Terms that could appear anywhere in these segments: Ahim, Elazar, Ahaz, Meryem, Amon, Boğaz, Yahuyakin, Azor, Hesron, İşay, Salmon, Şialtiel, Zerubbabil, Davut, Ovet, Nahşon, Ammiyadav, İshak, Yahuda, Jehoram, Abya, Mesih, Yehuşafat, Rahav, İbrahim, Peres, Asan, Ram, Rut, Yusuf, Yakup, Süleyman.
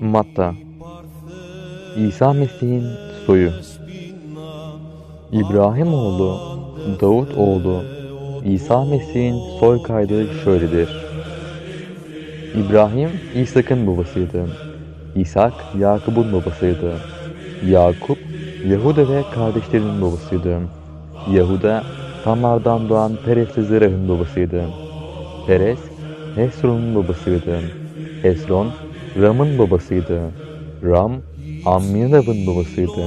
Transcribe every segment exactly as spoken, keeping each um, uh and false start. Matta, İsa Mesih'in soyu, İbrahim oğlu, Davut oğlu, İsa Mesih'in soy kaydı şöyledir. İbrahim, İshak'ın babasıydı. İshak, Yakup'un babasıydı. Yakup, Yahuda ve kardeşlerinin babasıydı. Yahuda, Tamar'dan doğan Peres ve Zerah'ın babasıydı. Peres, Hesron'un babasıydı. Hesron, Ram'ın babasıydı. Ram, Ammiyadav'ın babasıydı.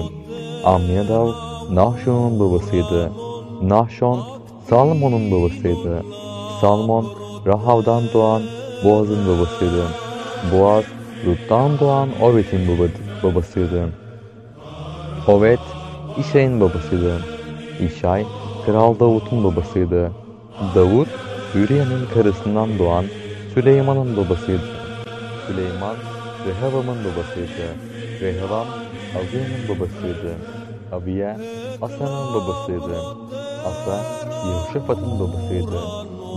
Ammiyadav, Nahşon'un babasıydı. Nahşon, Salmon'un babasıydı. Salmon, Rahav'dan doğan Boğaz'ın babasıydı. Boğaz, Rut'tan doğan Ovet'in baba- babasıydı. Ovet, İşay'ın babasıydı. İşay, Kral Davut'un babasıydı. Davut, Hürriyem'in karısından doğan Süleyman'ın babasıydı. Süleyman, Rehavam'ın babasıydı. Rehavam, Abya'nın babasıydı. Abya, Asan'ın babasıydı. Asa, Yehuşafat'ın babasıydı.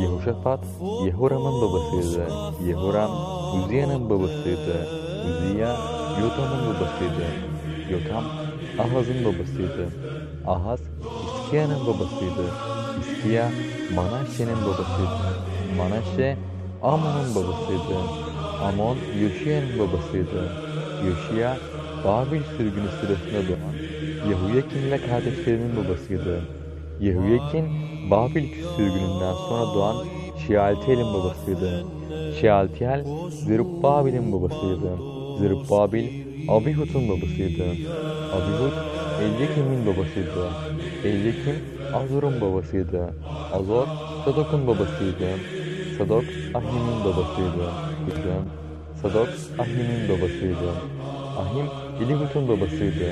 Yehuşafat, Jehoram'ın babasıydı. Jehoram, Uzziya'nın babasıydı. Uzziya, Yotam'ın babasıydı. Yotam, Ahaz'ın babasıydı. Ahaz, İskiya'nın babasıydı. İskiya, Manaşe'nin babasıydı. Manaşe, Amon'un babasıydı. Amon, Yoşiya'nın babasıydı. Yoşiya, Babil sürgünü sırasında doğan Yahuyakin ile kardeşlerinin babasıydı. Yahuyakin, Babil sürgününden sonra doğan Şialtiel'in babasıydı. Şialtiel, Zerubbabil'in babasıydı. Zerubbabil, Abihud'un babasıydı. Abihud, Elyakim'in babasıydı. Elyakim, Azor'un babasıydı. Azor, Sadok'un babasıydı. Sadok, Ahim'in babasıydı. Sadok, Ahim'in babasıydı. Ahim, İlihud'un babasıydı.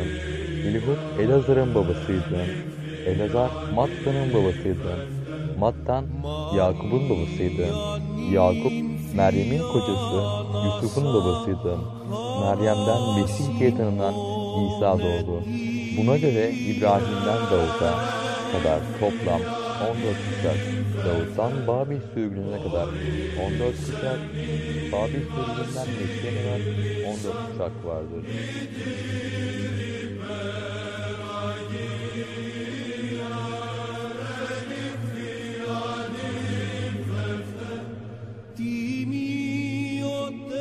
İlihud, Elazar'ın babasıydı. Elazar, Matta'nın babasıydı. Mattan, Yakup'un babasıydı. Yakup, Meryem'in kocası, Yusuf'un babasıydı. Meryem'den Mesih diye tanınan İsa doğdu. Buna göre İbrahim'den Davut'a kadar toplam on dört kuşak, Davut'tan Babil sürgününe kadar on dört kuşak, Babil sürgününden Mesih'e kadar on dört kuşak vardır.